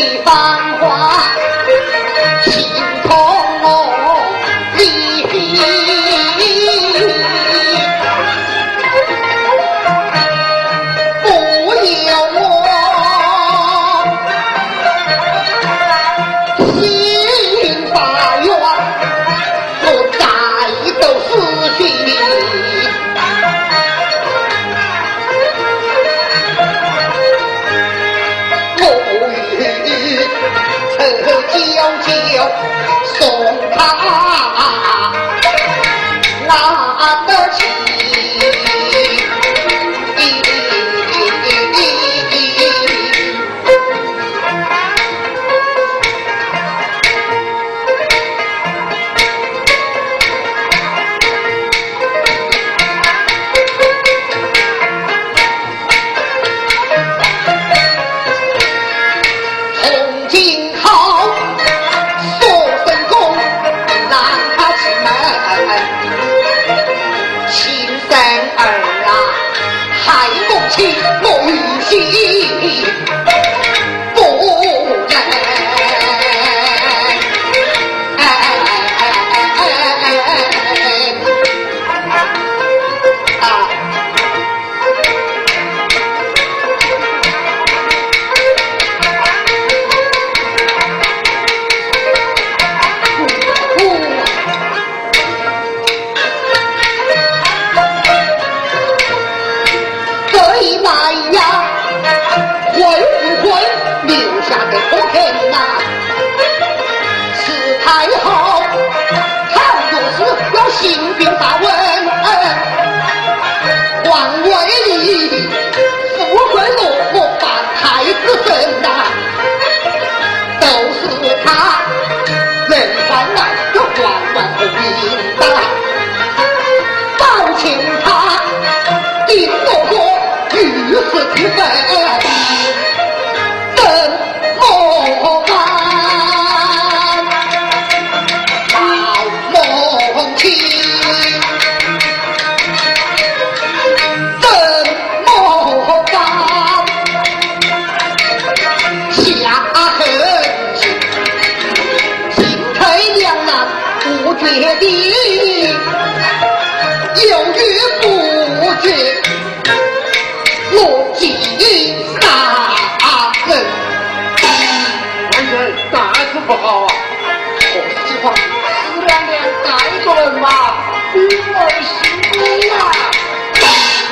的繁华，心痛我离别，不由我心发愿，不再都失去你。就送他哪得去？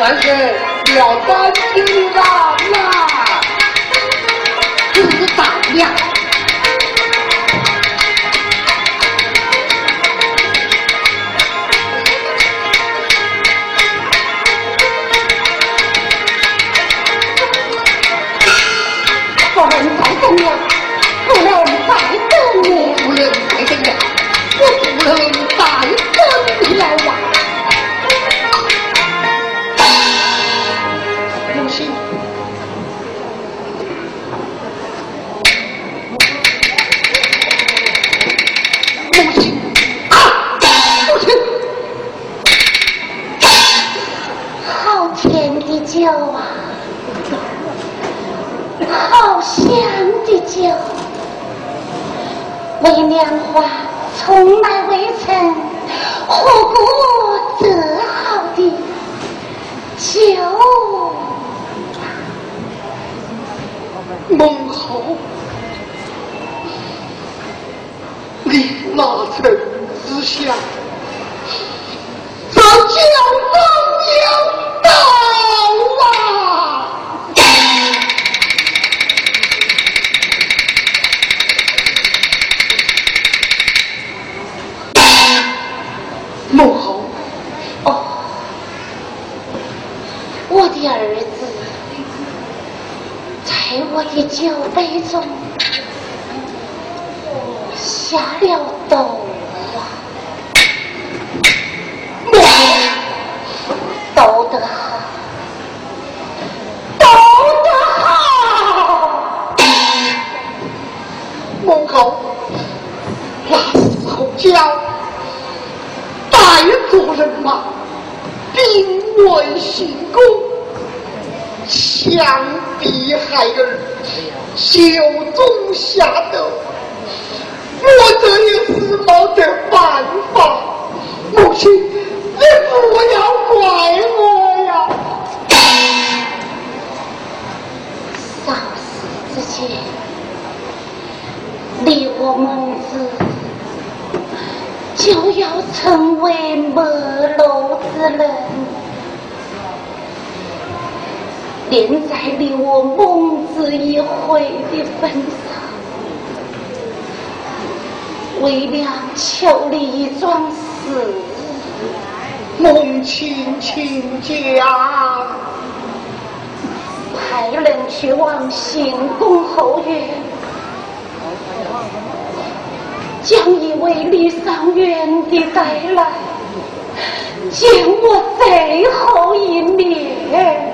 但是要担心啦啦，这是胆量。我们才重要，我们才重要，我们才重要，我们才重要啊！酒啊，好香的酒！为娘花从来未曾喝过这好的酒。孟侯，你那城之下，早就梦游到。孟侯，哦，我的儿子，在我的酒杯中下了毒啊！孟侯，毒得好，毒得好！孟侯，那是侯家。白族人马兵为行宫，强逼害人。袖中下毒，我这也是没得办法。母亲，你不要怪我呀！霎时之间，你我母子就要成为陌路之人，连在你我孟子一回的分手，为娘求你一桩事。母亲请讲。派人去往行宫后院，将一位李商远的带来见我最后一面。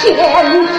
前程。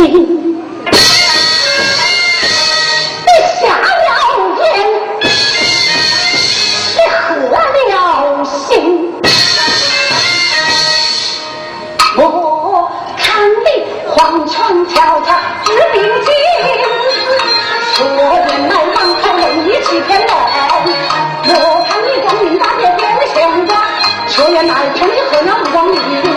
我看你光明大街变得喧哗，说原来天气和那武装里。